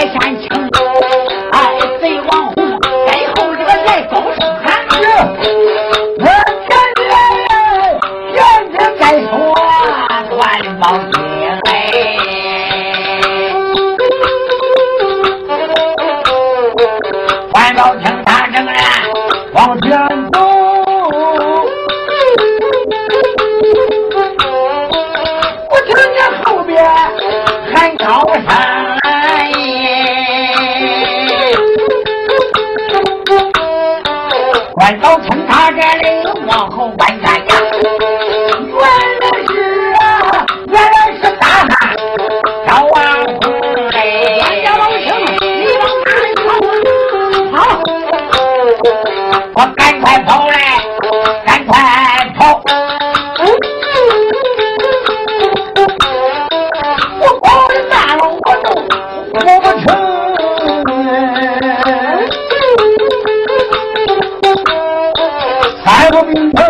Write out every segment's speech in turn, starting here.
白山青，哎，贼王红，背后这个来高声喊我天爷，天爷再说段宝杰嘞，段宝清他仍然往前走，我听见后边喊高声。关老成他这里往后搬家呀，原来是大汉赵王红嘞，关家老成你往哪跑？我赶快跑嘞，赶快跑！我跑的慢了，我都跑不成。我明白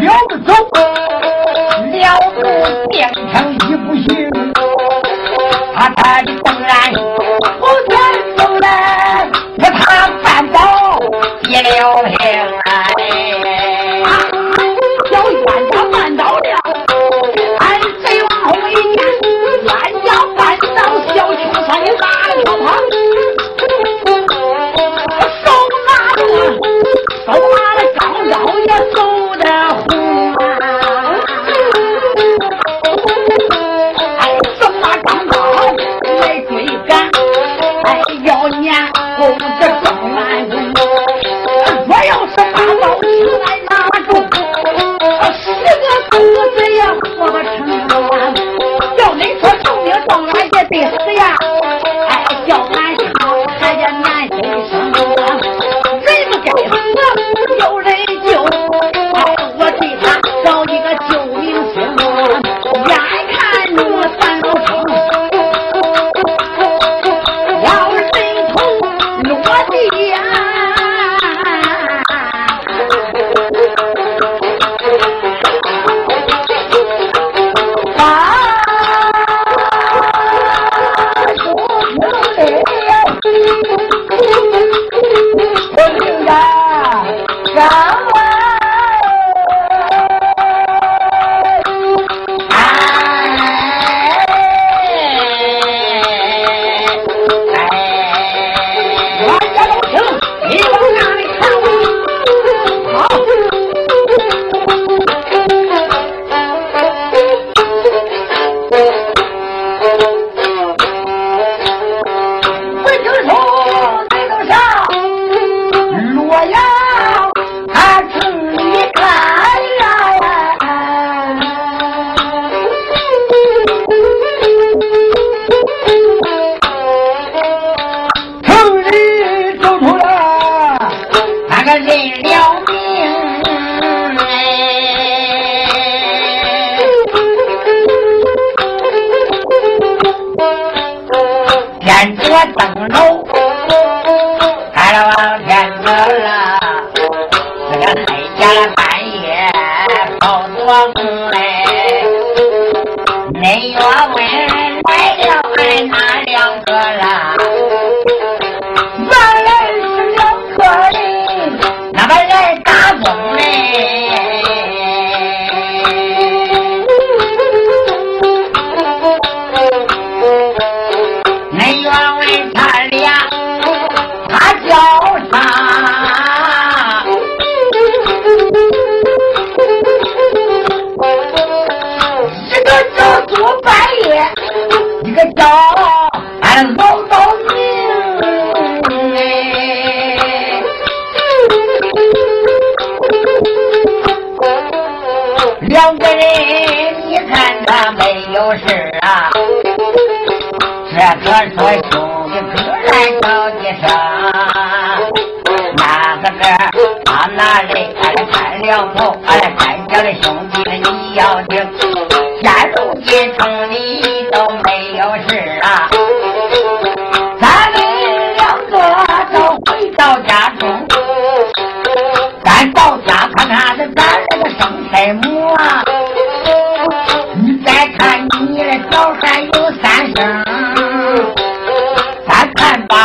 撩着走，撩着变成一不行，他的灯来不见灯来，我他反倒一溜平来，小冤家绊倒了，俺贼王红一见冤家绊倒，小穷酸的大老婆手拿着手拿着老爷走得红啊，哎，走马当刀来追赶，哎，要撵我这庄来人，我要是把老师来拿住，10个狗子呀，我把成了完。要你说证明庄来也得死呀，哎，叫俺好还叫俺心生啊，人不该死有人。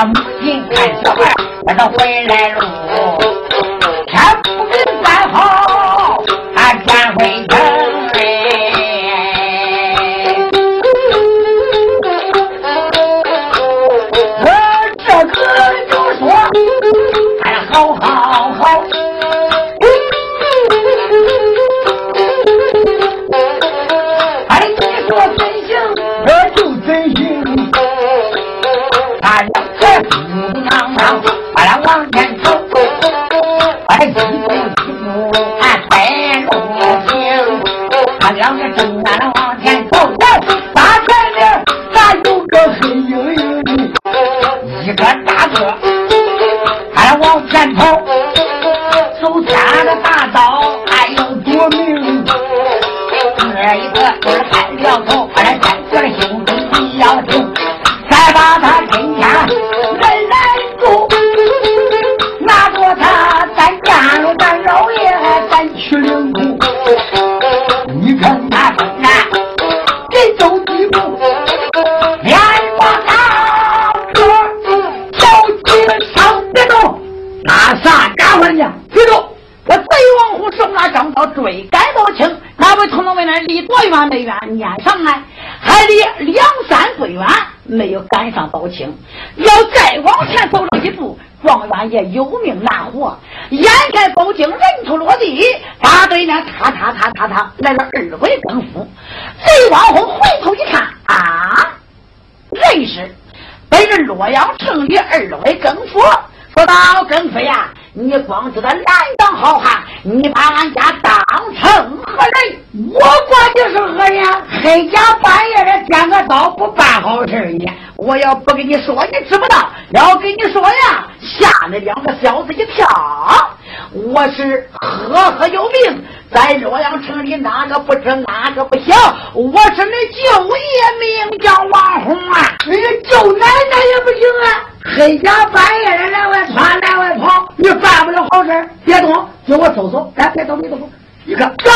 那母亲看小孩把他回来路，他不跟咱好，他转回城哎。我这个就说，俺好好好，俺你说真行，我就真行。俺俩在鼓囊囊，俺俩往前走，俺俩走走走，俺白路行，俺俩是正俺俩往前走，大前面咱有个黑影影的，一个大哥，俺俩往前跑，手拿着大刀，还有夺命，这一个棍儿砍掉头，俺俩三个人心中比较痛，再把他跟前人来住，拿着他咱家路咱绕也咱去领土，你看他怎么这走几步，连我大哥着急的上别动，拿啥干回去别动，我贼王虎手拿张刀追赶到清，那位同志为难离多远没远，撵上来还离2-3步远，没有赶上刀青，要再往前走了一步，状元也有命难活。眼看刀青人头落地，大队呢踏踏踏踏踏来了2回功夫，贼王虎回头一看啊，认识，本是洛阳城里2位功夫。说到根飞呀，你光知道南阳好汉，你把俺家当成何人？我管就是何人，黑家半夜的捡个刀不办好事儿呢。我要不跟你说你知不道，要跟你说呀，吓那2个小子一跳。我是赫赫有名，在洛阳城里哪个不知哪个不晓，我是那舅爷名叫王洪啊，你舅奶奶也不行啊，黑家半夜的来外窜来外跑，你办不了好事，别动，给我搜搜，咱别动别动，你看抓，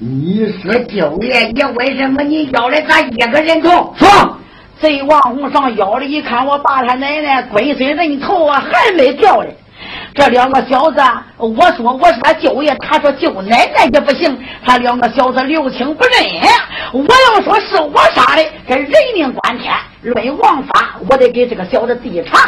你是九爷爷，为什么你咬了咱1个人头？说贼王红上咬了一看，我爸他奶奶鬼水人头啊还没掉嘞。这2个小子，我说他舅爷，他说舅奶奶也不行，他2个小子六亲不认，我要说是我杀的，这人命关天，论王法我得给这个小子递偿。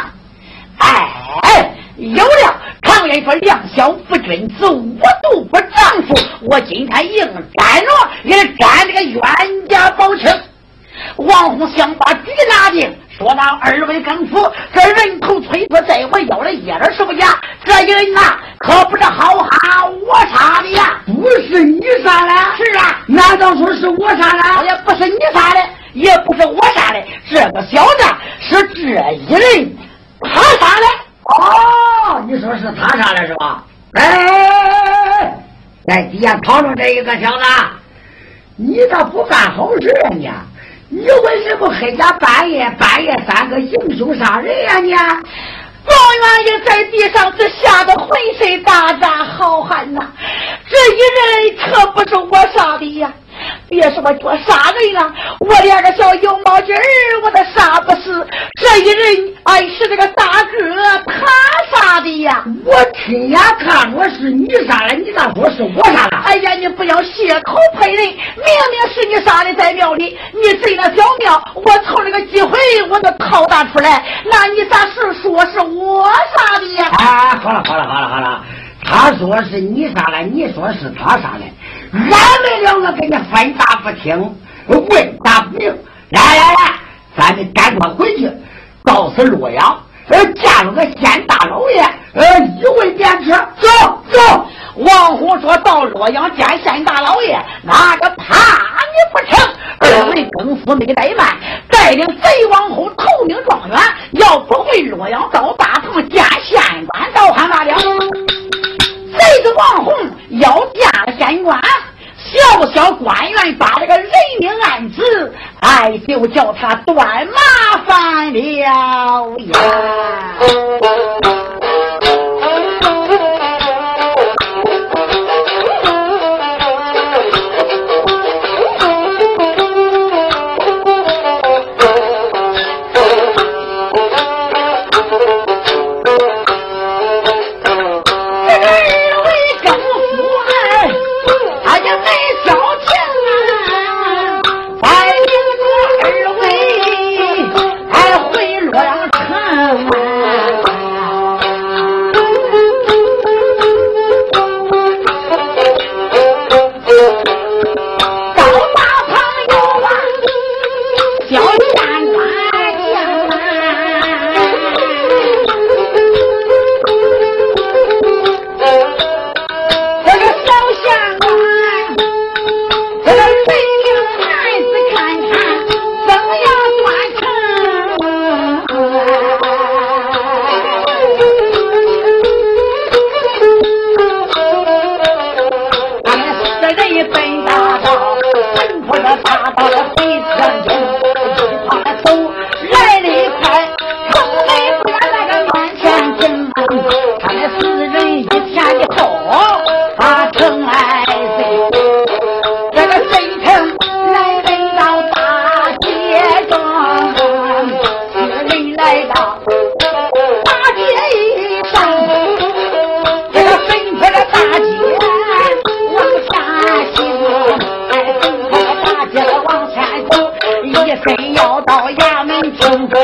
哎，有了，常言说两小不君子，无毒不丈夫，我今天硬斩了也斩这个冤家包青。王虎想把局拿定，说到2位更夫，这人头推脱这回有了野人是不假，这一人呐可不是好汉我杀的呀。不是你杀的？是啊，难道说是我杀的？好像不是你杀的，也不是我杀的，这个小子是这一人他杀的。哦，你说是他杀的是吧？哎，在底下讨论这一个小子，你咋不干好事啊你？你为什么黑家半夜3个英雄杀人呀你？状元也在地上，这吓得浑身打颤，好汉呐，这一人可不是我杀的呀！别说我杀人了，我连个小油毛巾儿我都杀不死，这一人哎是这个大哥他杀的呀！我亲眼看着是你杀的，你咋说是我杀的？哎呀，你不要血口喷人，明明是你杀的，在庙里你追了小庙，我瞅这个机会我都逃打出来，那你咋是说是我杀的呀？啊，好了，他说是你杀的，你说是他杀的，俺们2个跟你分答不清，问答不明。来，咱们赶快回去，告诉洛阳，嫁入个县大老爷，一问便知。走！王虎说到洛阳见县大老爷，哪个怕你不成？2位更夫没怠慢，带领贼王虎投名状元，要不回洛阳到大堂见县官，倒喊罢了。这个王红要嫁了县官，小官员把这个人命案子，哎，就叫他断麻烦了呀。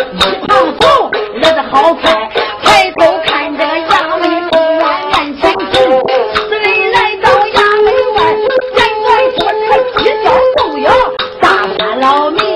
往后乐得好开，抬头看着杨梅公园看前去，四位来到杨梅湾，赶快说这一条动摇大家老命。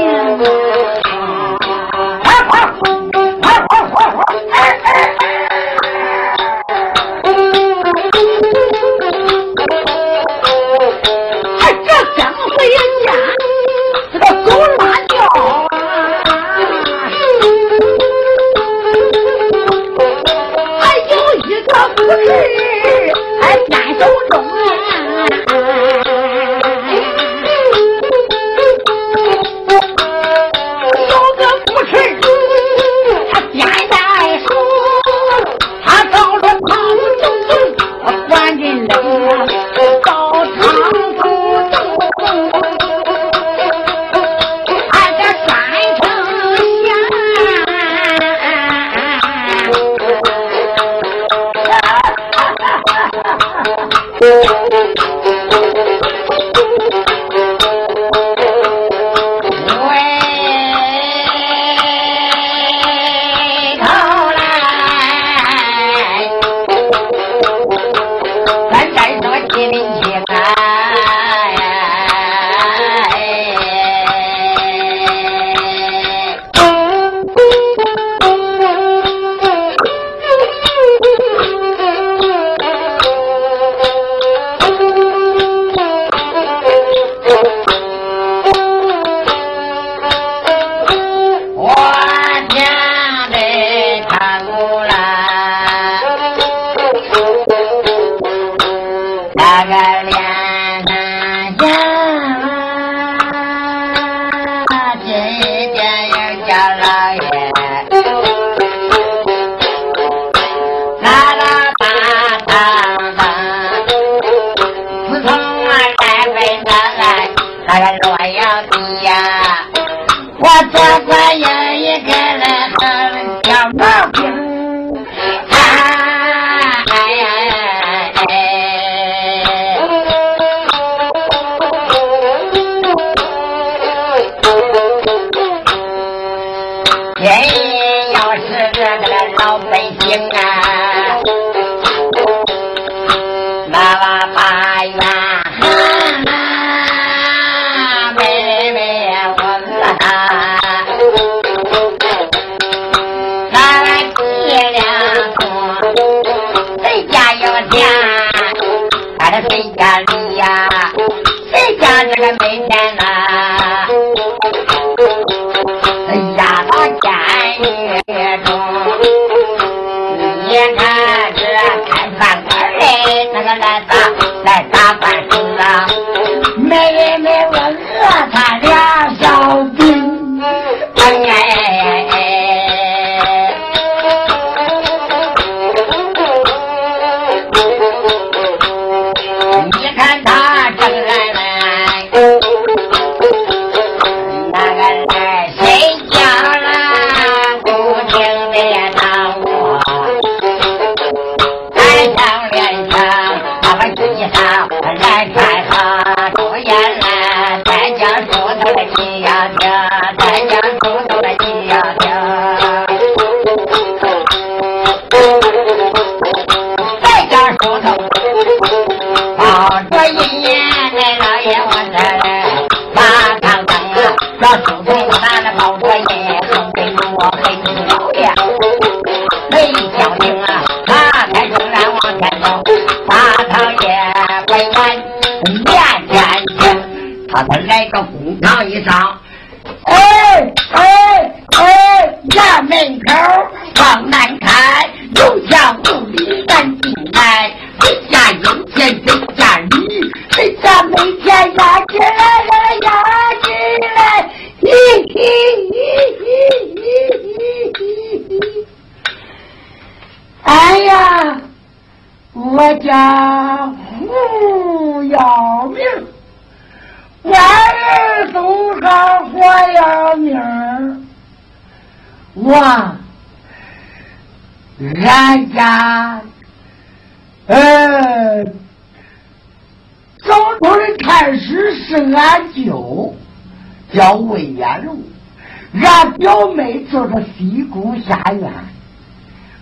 俺表妹就是西姑下院，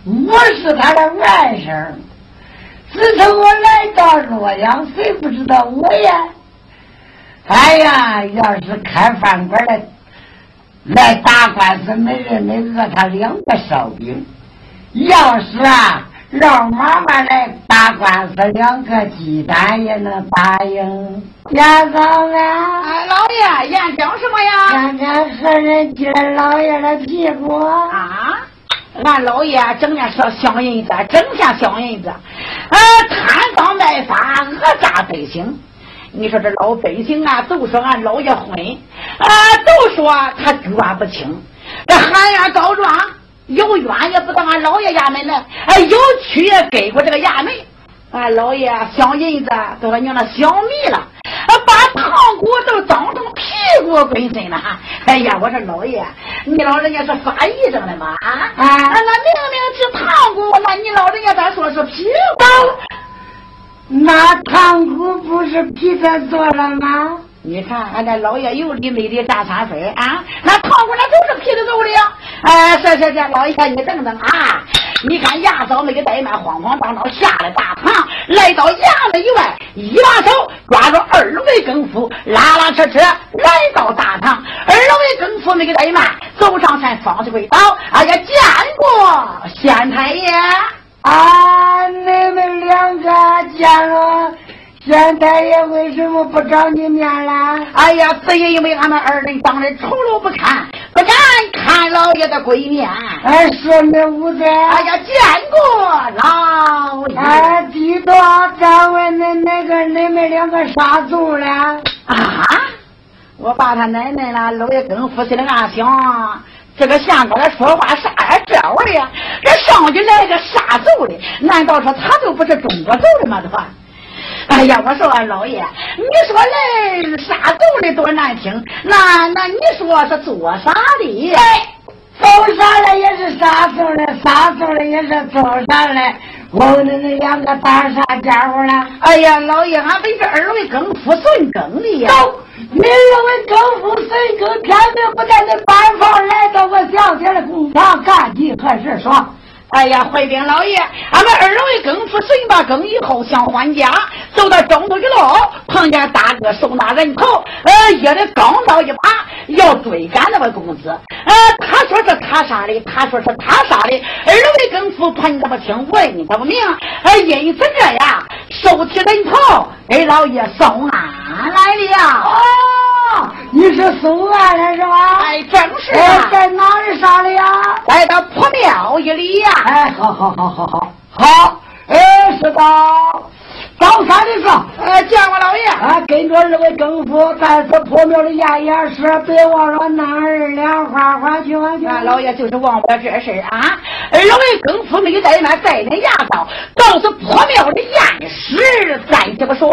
我是她的外甥。自从我来到洛阳，谁不知道我呀？哎呀，要是开饭馆的来打官司，没人能饿他2个烧饼。要是啊，让妈妈来打官司，2个鸡蛋也能答应。牙膏呢？哎，老爷，眼睛什么呀？眼睛和人撅老爷的屁股啊！俺老爷整天说小银子，整天小银子，贪赃卖法，讹诈百姓。你说这老百姓啊，都说俺老爷混，都说他抓不清，这喊冤告状，有冤也不到俺老爷衙门来，有屈也给过这个衙门。俺老爷小银子都说你那小米了，把胖骨都当成屁股跟身了。哎呀，我说老爷，你老人家是法医生的嘛？啊，那明明是胖骨，那你老人家咋说是屁股？那胖骨不是皮子做了吗？你看俺这老爷又理没理大茶水啊？那胖骨那都是皮子做的呀！哎，是，老爷你等等啊！你看牙嫂没给怠慢，慌慌张张下了大堂，来到衙门以外，一把手抓住二位更夫，拉拉扯扯来到大堂。二位更夫没给怠慢，走上前方是跪倒。哎呀，见过县太爷。啊！你们2个见了县太爷，为什么不找你面了？哎呀，只因为俺们2人当人丑陋不堪，不敢看老爷的鬼面。哎，说明无罪。哎呀，见过老爷。哎，地多，咱问的那个你们2个啥族了？啊！我把他奶奶了，老爷跟夫妻的暗想。这个县官来说话啥呀这味的，这上去来个啥族的？难道说他就不是中国族的吗？这话，哎呀，我说啊，老爷，你说来啥族的多难听，那你说是做啥的？走上来也是啥族的，啥族的也是走上来。我们那2个当啥家伙了？哎呀，老爷，俺们这2位更夫顺更的呀。走，你2位更夫顺更，偏偏不在那班房，来到我小姐的工厂干几何事说？哎呀，回禀老爷，俺们2位更夫顺罢更以后想还家，走到中途一路，碰见大哥手拿人头，也得刚到一把，要追赶那位公子。他说是他杀的，他说是他杀的，2位更夫判他不清，问你他不明，因此这样手提人头给老爷送俺来了。哦，你是送俺来是吧？哎，正是。在哪里杀的呀？来到破庙一里呀。哎，好，哎，是到高山的时候，见过老爷。啊，跟着2位更夫在这破庙的压压时，别忘了拿2两花花去玩去。老爷就是忘不了这事啊。2位更夫没在那带人压倒，倒是破庙的压时，再这么说。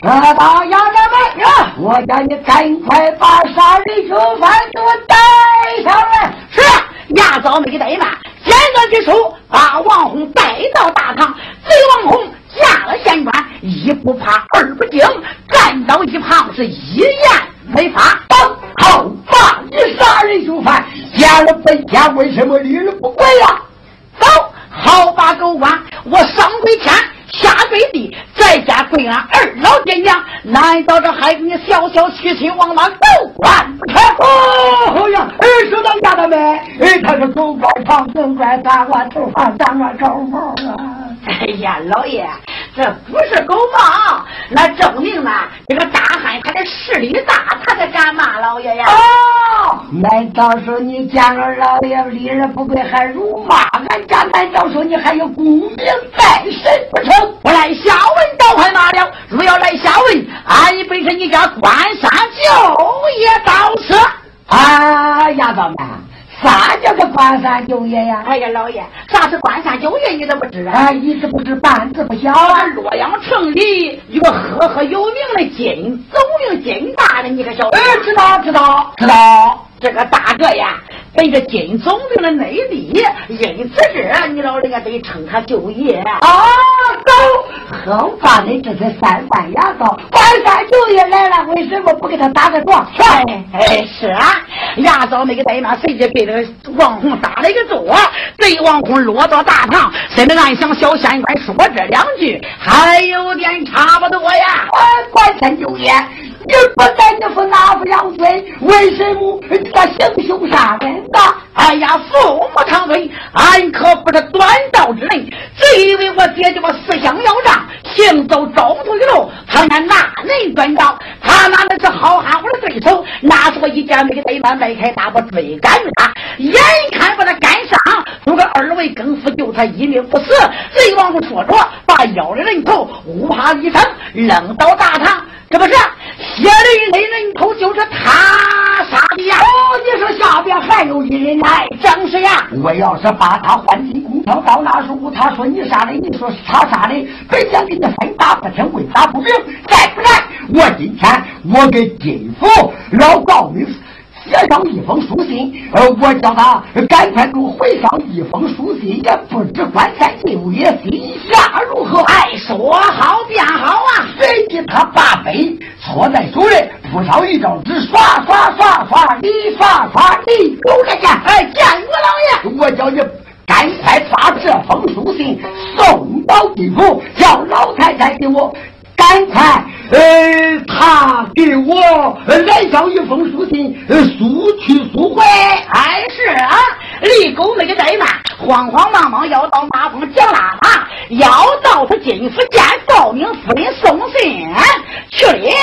说到衙门呀，我叫你赶快把杀人凶犯给我带上来。是，押早没怠慢，先生之手把王红带到大堂。这王红下了县官，一不怕二不惊，站到一旁是一言没发。当头骂你杀人凶犯，见了本家为什么理了不归呀？走，好把狗官，我上跪前。下跪地，在家跪俺2老爹娘，难道这孩子你小娶亲王莽狗官不成？哦呀，说到家的没？他是狗官唱狗官打官头发长了狗毛啊！哎呀，老爷，这不是狗毛，那证明呢，这个大汉他的势力大，他在干嘛？老爷呀？哦，难道说你见了老爷理人不归还辱骂俺家？难道说你还有功名在身不成？不来下问倒还罢了，若要来下问，俺本是你家官杀舅爷到此。啊，丫头们，啥叫个官杀舅爷呀？哎呀，老爷，啥是官杀舅爷？你怎么知啊？一字不知，半字不晓。洛阳城里有个赫赫有名的金总兵金大人，你可晓得？知道。这个大哥呀，被这金总兵的内力因此是你老人家得趁他就业啊！走，好把你这是三番牙膏，晚上就业来了，为什么不给他打个状？哎，是啊，牙膏没给他嘛，谁就给这个王红打了一个咒啊！对王红落到大堂，谁能暗想小县官说这两句还有点差不多呀？官三就业。你不在你父拿不上嘴，为什么他行凶杀人呢？哎呀，父母长腿，俺可不是短道之人，自以为我爹就我思想要让行走走不出去路，他那哪能短道？他拿的是好汉我的对手，拿出一剑没给对方迈开大步追赶他，眼看把他赶上，如果二位更夫救他一命不死。贼王不说着，把腰的人头无怕一声扔到大堂。这不是血里的人头就是他杀的呀！哦，你说下边还有一人来，正是呀！我要是把他还击，你条到哪说？他说你杀的，你说是他杀的，本想给你分打不成，为打不平，再不然，我今天我给金府老高明写上一封书信，我叫他赶快给我回上一封书信，也不知官三舅爷心下如何。哎，说好便好啊！谁知他把杯搓在手里，不少一张纸，刷刷刷刷，你刷刷你有这件。哎，见我老爷，我叫你赶快把这封书信送到地府，叫老太太给我。赶快，他给我来上一封书信，速去速回。哎，是啊，李狗那个呆嘛，慌慌忙忙要到马棚讲喇叭，要到他金府监报名府里送信去了。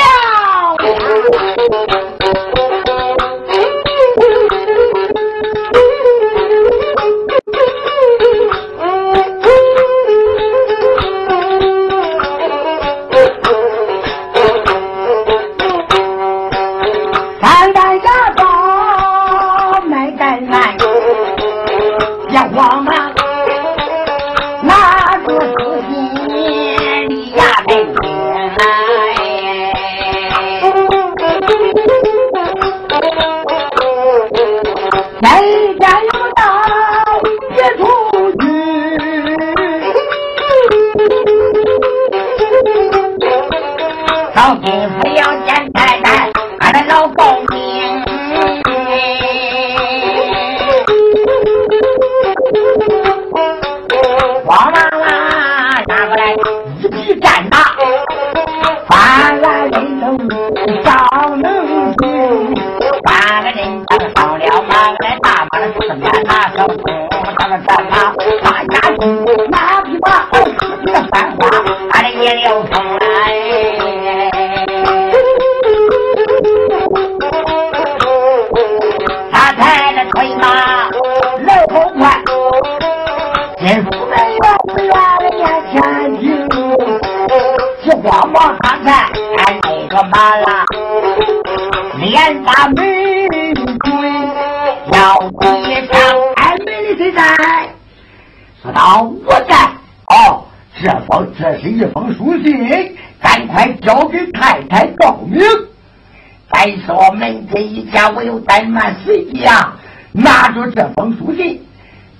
我又怠慢随即啊，拿着这封书信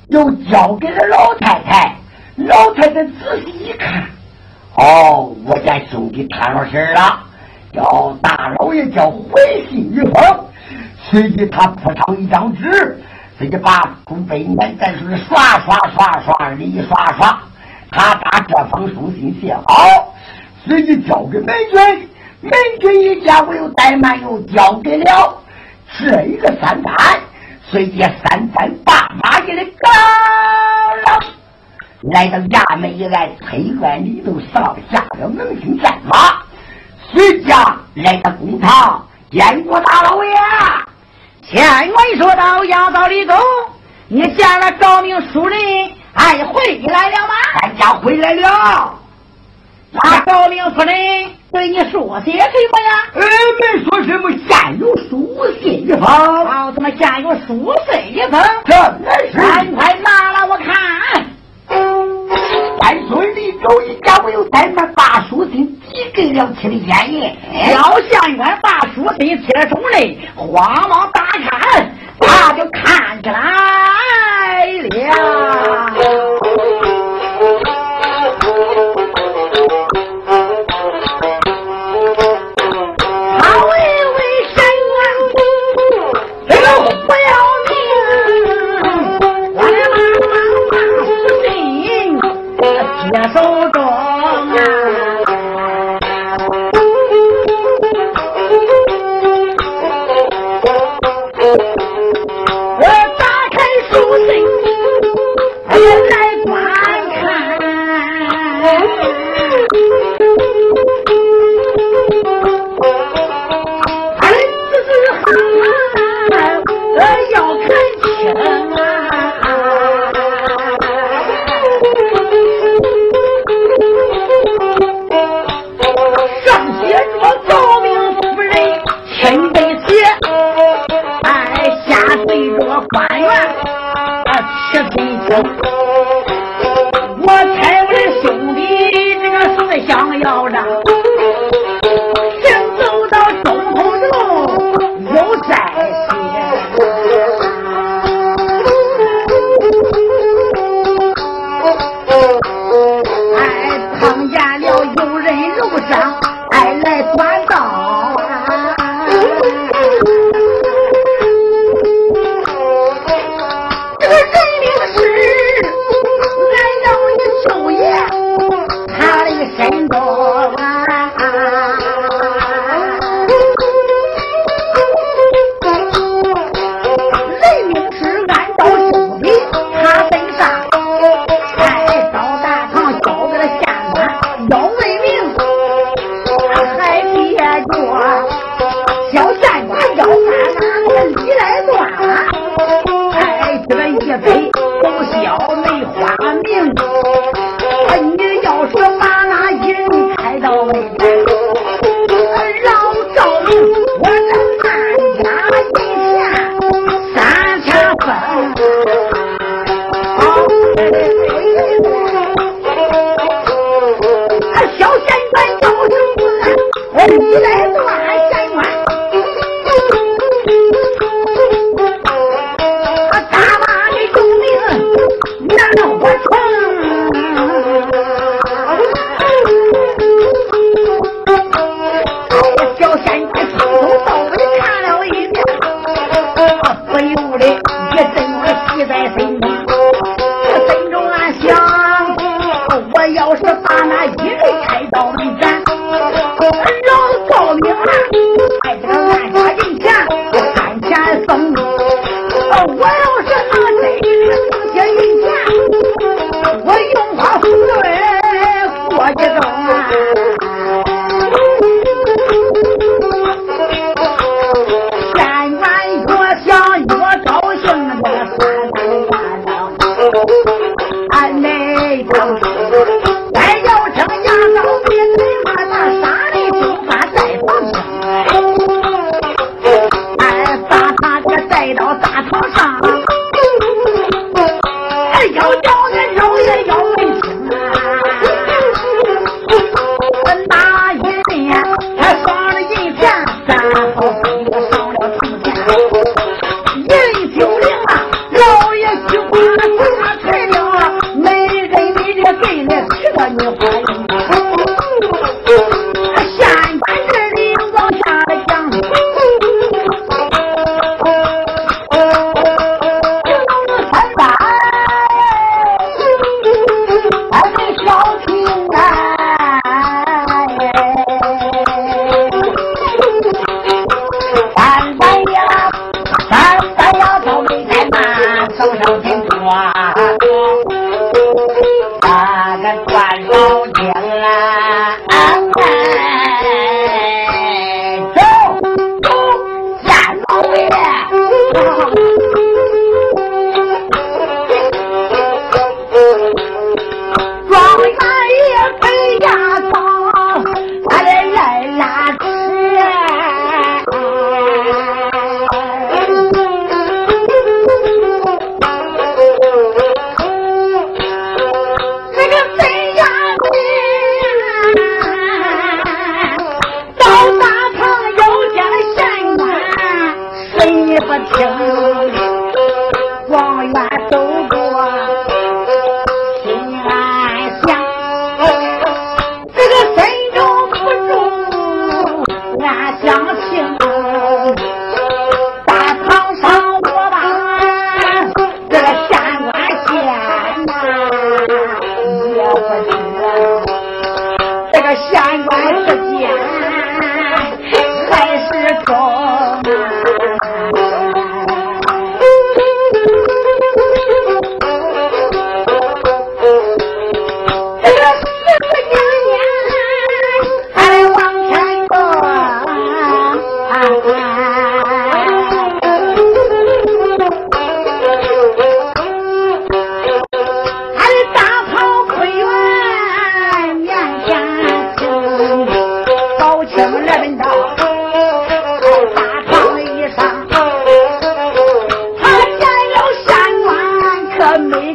又交给了老太太。老太太仔细一看，哦，我家兄弟摊上事了，叫大老爷叫回信一封。随即他铺上一张纸，随即把古北年在手里刷刷刷刷一刷刷，他把这封书信写好，随即交给门军。门军一家我又怠慢，又交给了这一个三番，随即三番把马给他搞了，来到衙门一来，推官里头上下了能行战马，随即来到公堂见过大老爷。前文说到衙道李狗，你见了高明书人，俺回来了吗？俺家回来了。那高明夫人对你说些什么呀？没说什么，现有书信一封。好，怎么现有书信一封？这是赶快拿来我看。俺说李狗一家我又带那把书信递给了七里县爷。老县员把书信切中嘞，慌忙打开，他就看起来了。好一位神啊，这个我不要命，我的妈妈接受中啊。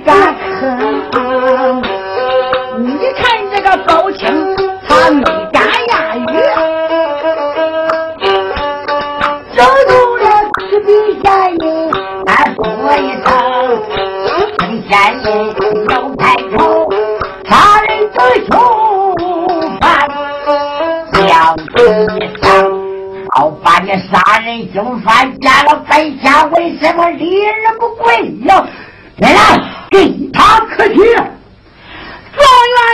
敢吭。你看这个包青，他没敢压雨，走到了赤壁下营，俺说一声，今天你要抬头，杀人的凶犯，要对你上。好把你杀人凶犯加了白瞎，为什么立人不跪呀？来了，给他可去。状元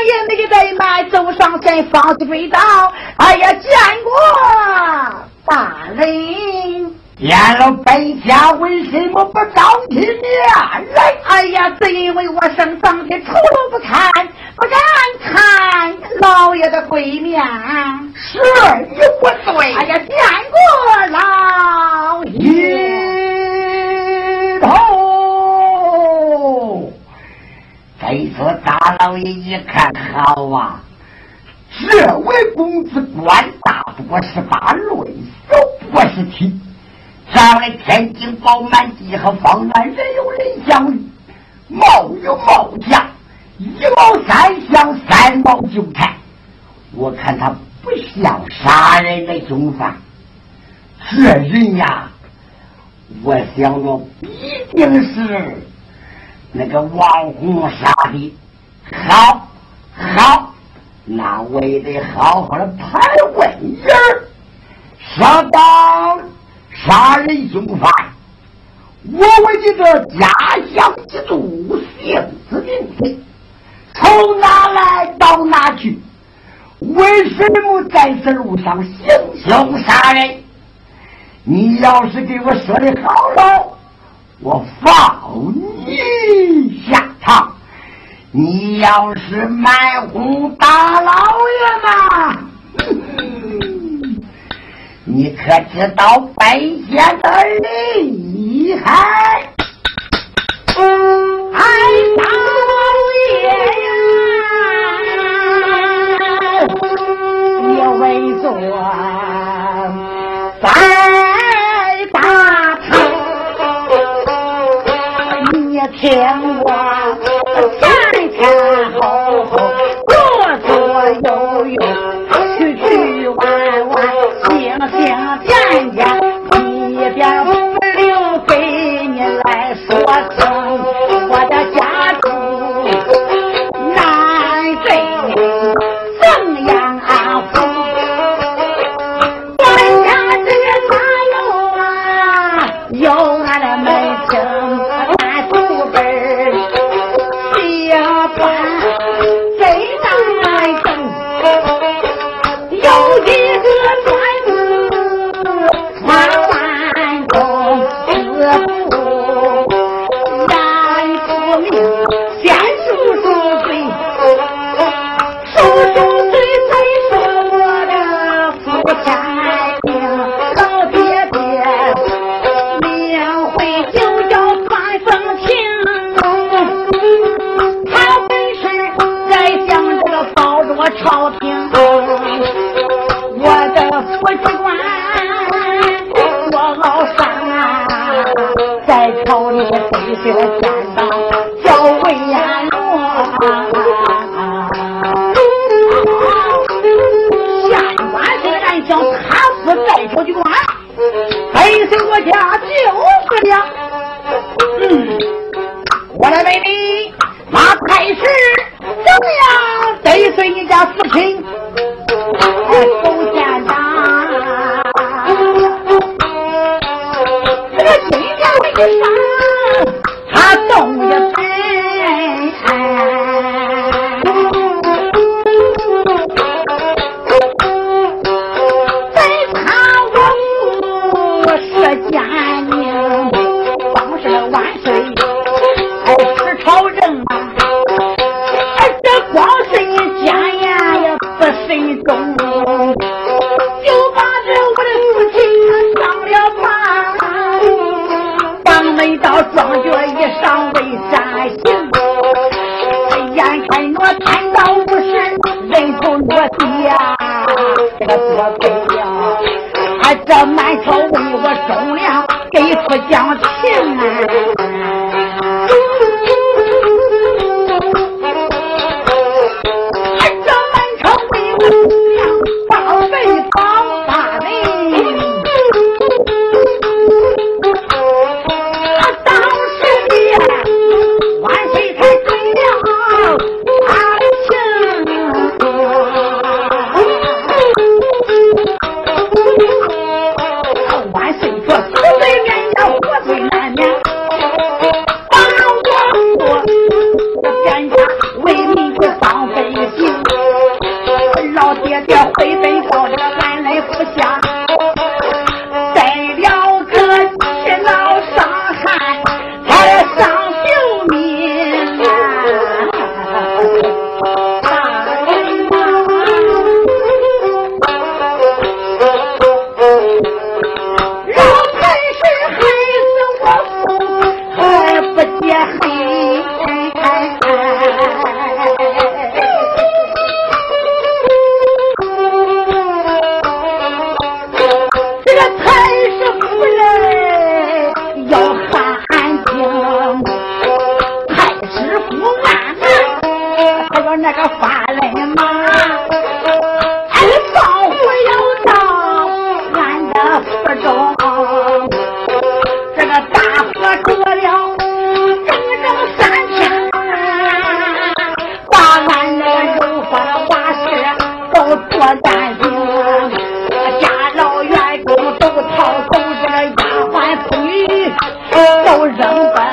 也没怠慢，走上前方是跪倒。哎呀，见过大人。见了白瞎，为什么不招起面来？哎呀，只因为我身上的丑陋不堪，不敢看老爷的鬼面。是与不对。哎呀，见过老爷头。这一说大老爷一看，好啊，这位公子官大不是把论手不是体。长得天津饱满地和方案，人有人相遇，貌有貌相，一毛三香三毛韭菜。我看他不像杀人的凶犯，这人呀，我想着必定是那个王洪杀的。好好，那我也得好好的盘问一下。稍等，杀人凶犯，我为你这家乡之主姓子名谁，从哪来到哪去，为什么在这路上行凶杀人？你要是给我说的好了，我放你下场，你要是卖红大老爷嘛，你可知道白瞎的厉害？哎，老爷呀，你为做白大头，你听我前前后后，左左右右。将情啊，姑妈妈，还有那个发人妈，俺报复又到俺的腹中，这个大火煮了整整3天，把俺的肉发花事都做干净，家老员工都掏空，这个丫鬟妇女都扔奔。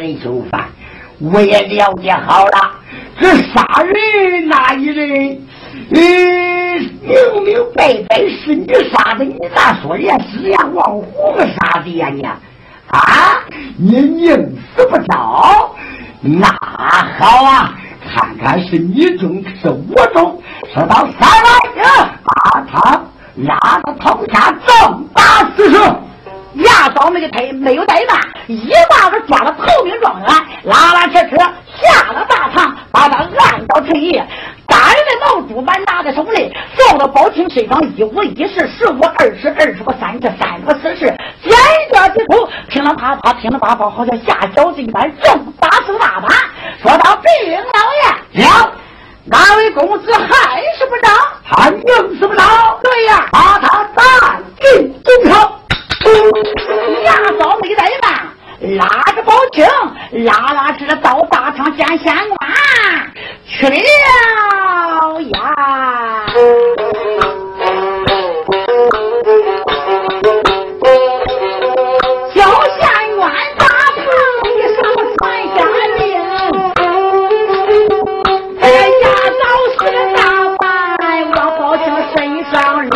人就范，我也了解好了，这杀人那一人，明明白白是你杀的，你咋说也是呀？王虎子杀的呀你？啊，你宁死不招？那好啊，看看是你中是我中，说到三万人，把他拉到头下正打死尸。压倒那个腿没有怠慢，一把子抓了透明状元，拉拉扯扯下了大堂，把他按到退役，打人的毛主板拿在手里，送到宝清水房，一五一十，十五二十，二十个三十，三十个四十，尖角之头，乒了啪啪，乒了啪啪，好像下饺子一般，正打死大耙。说到病老爷，了，哪位公子还是不着？他硬是不着。对呀，把他打进中朝。压倒没怠慢，拉着宝清，拉拉着到大堂见县官去了呀。小县官大堂一声传下令，哎呀，早是大败，往宝清身上扔。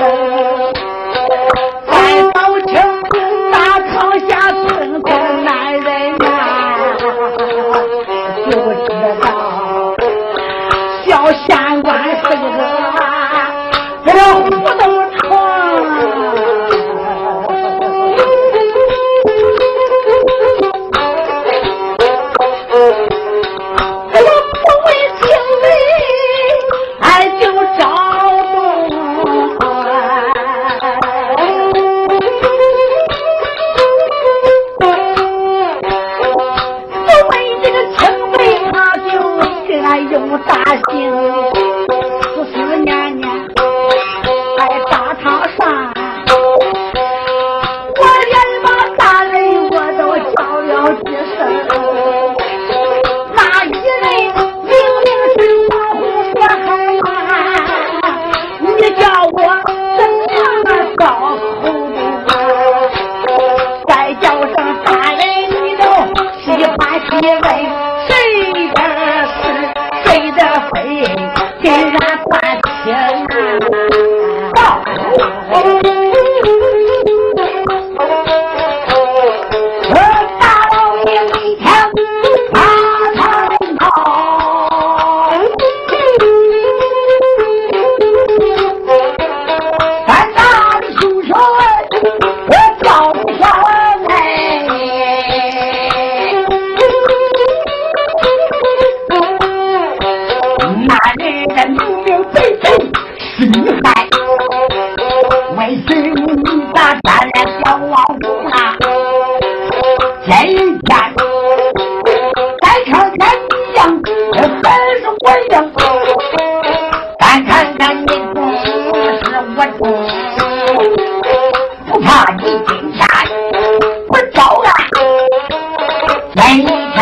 不怕你金山不招啊，人家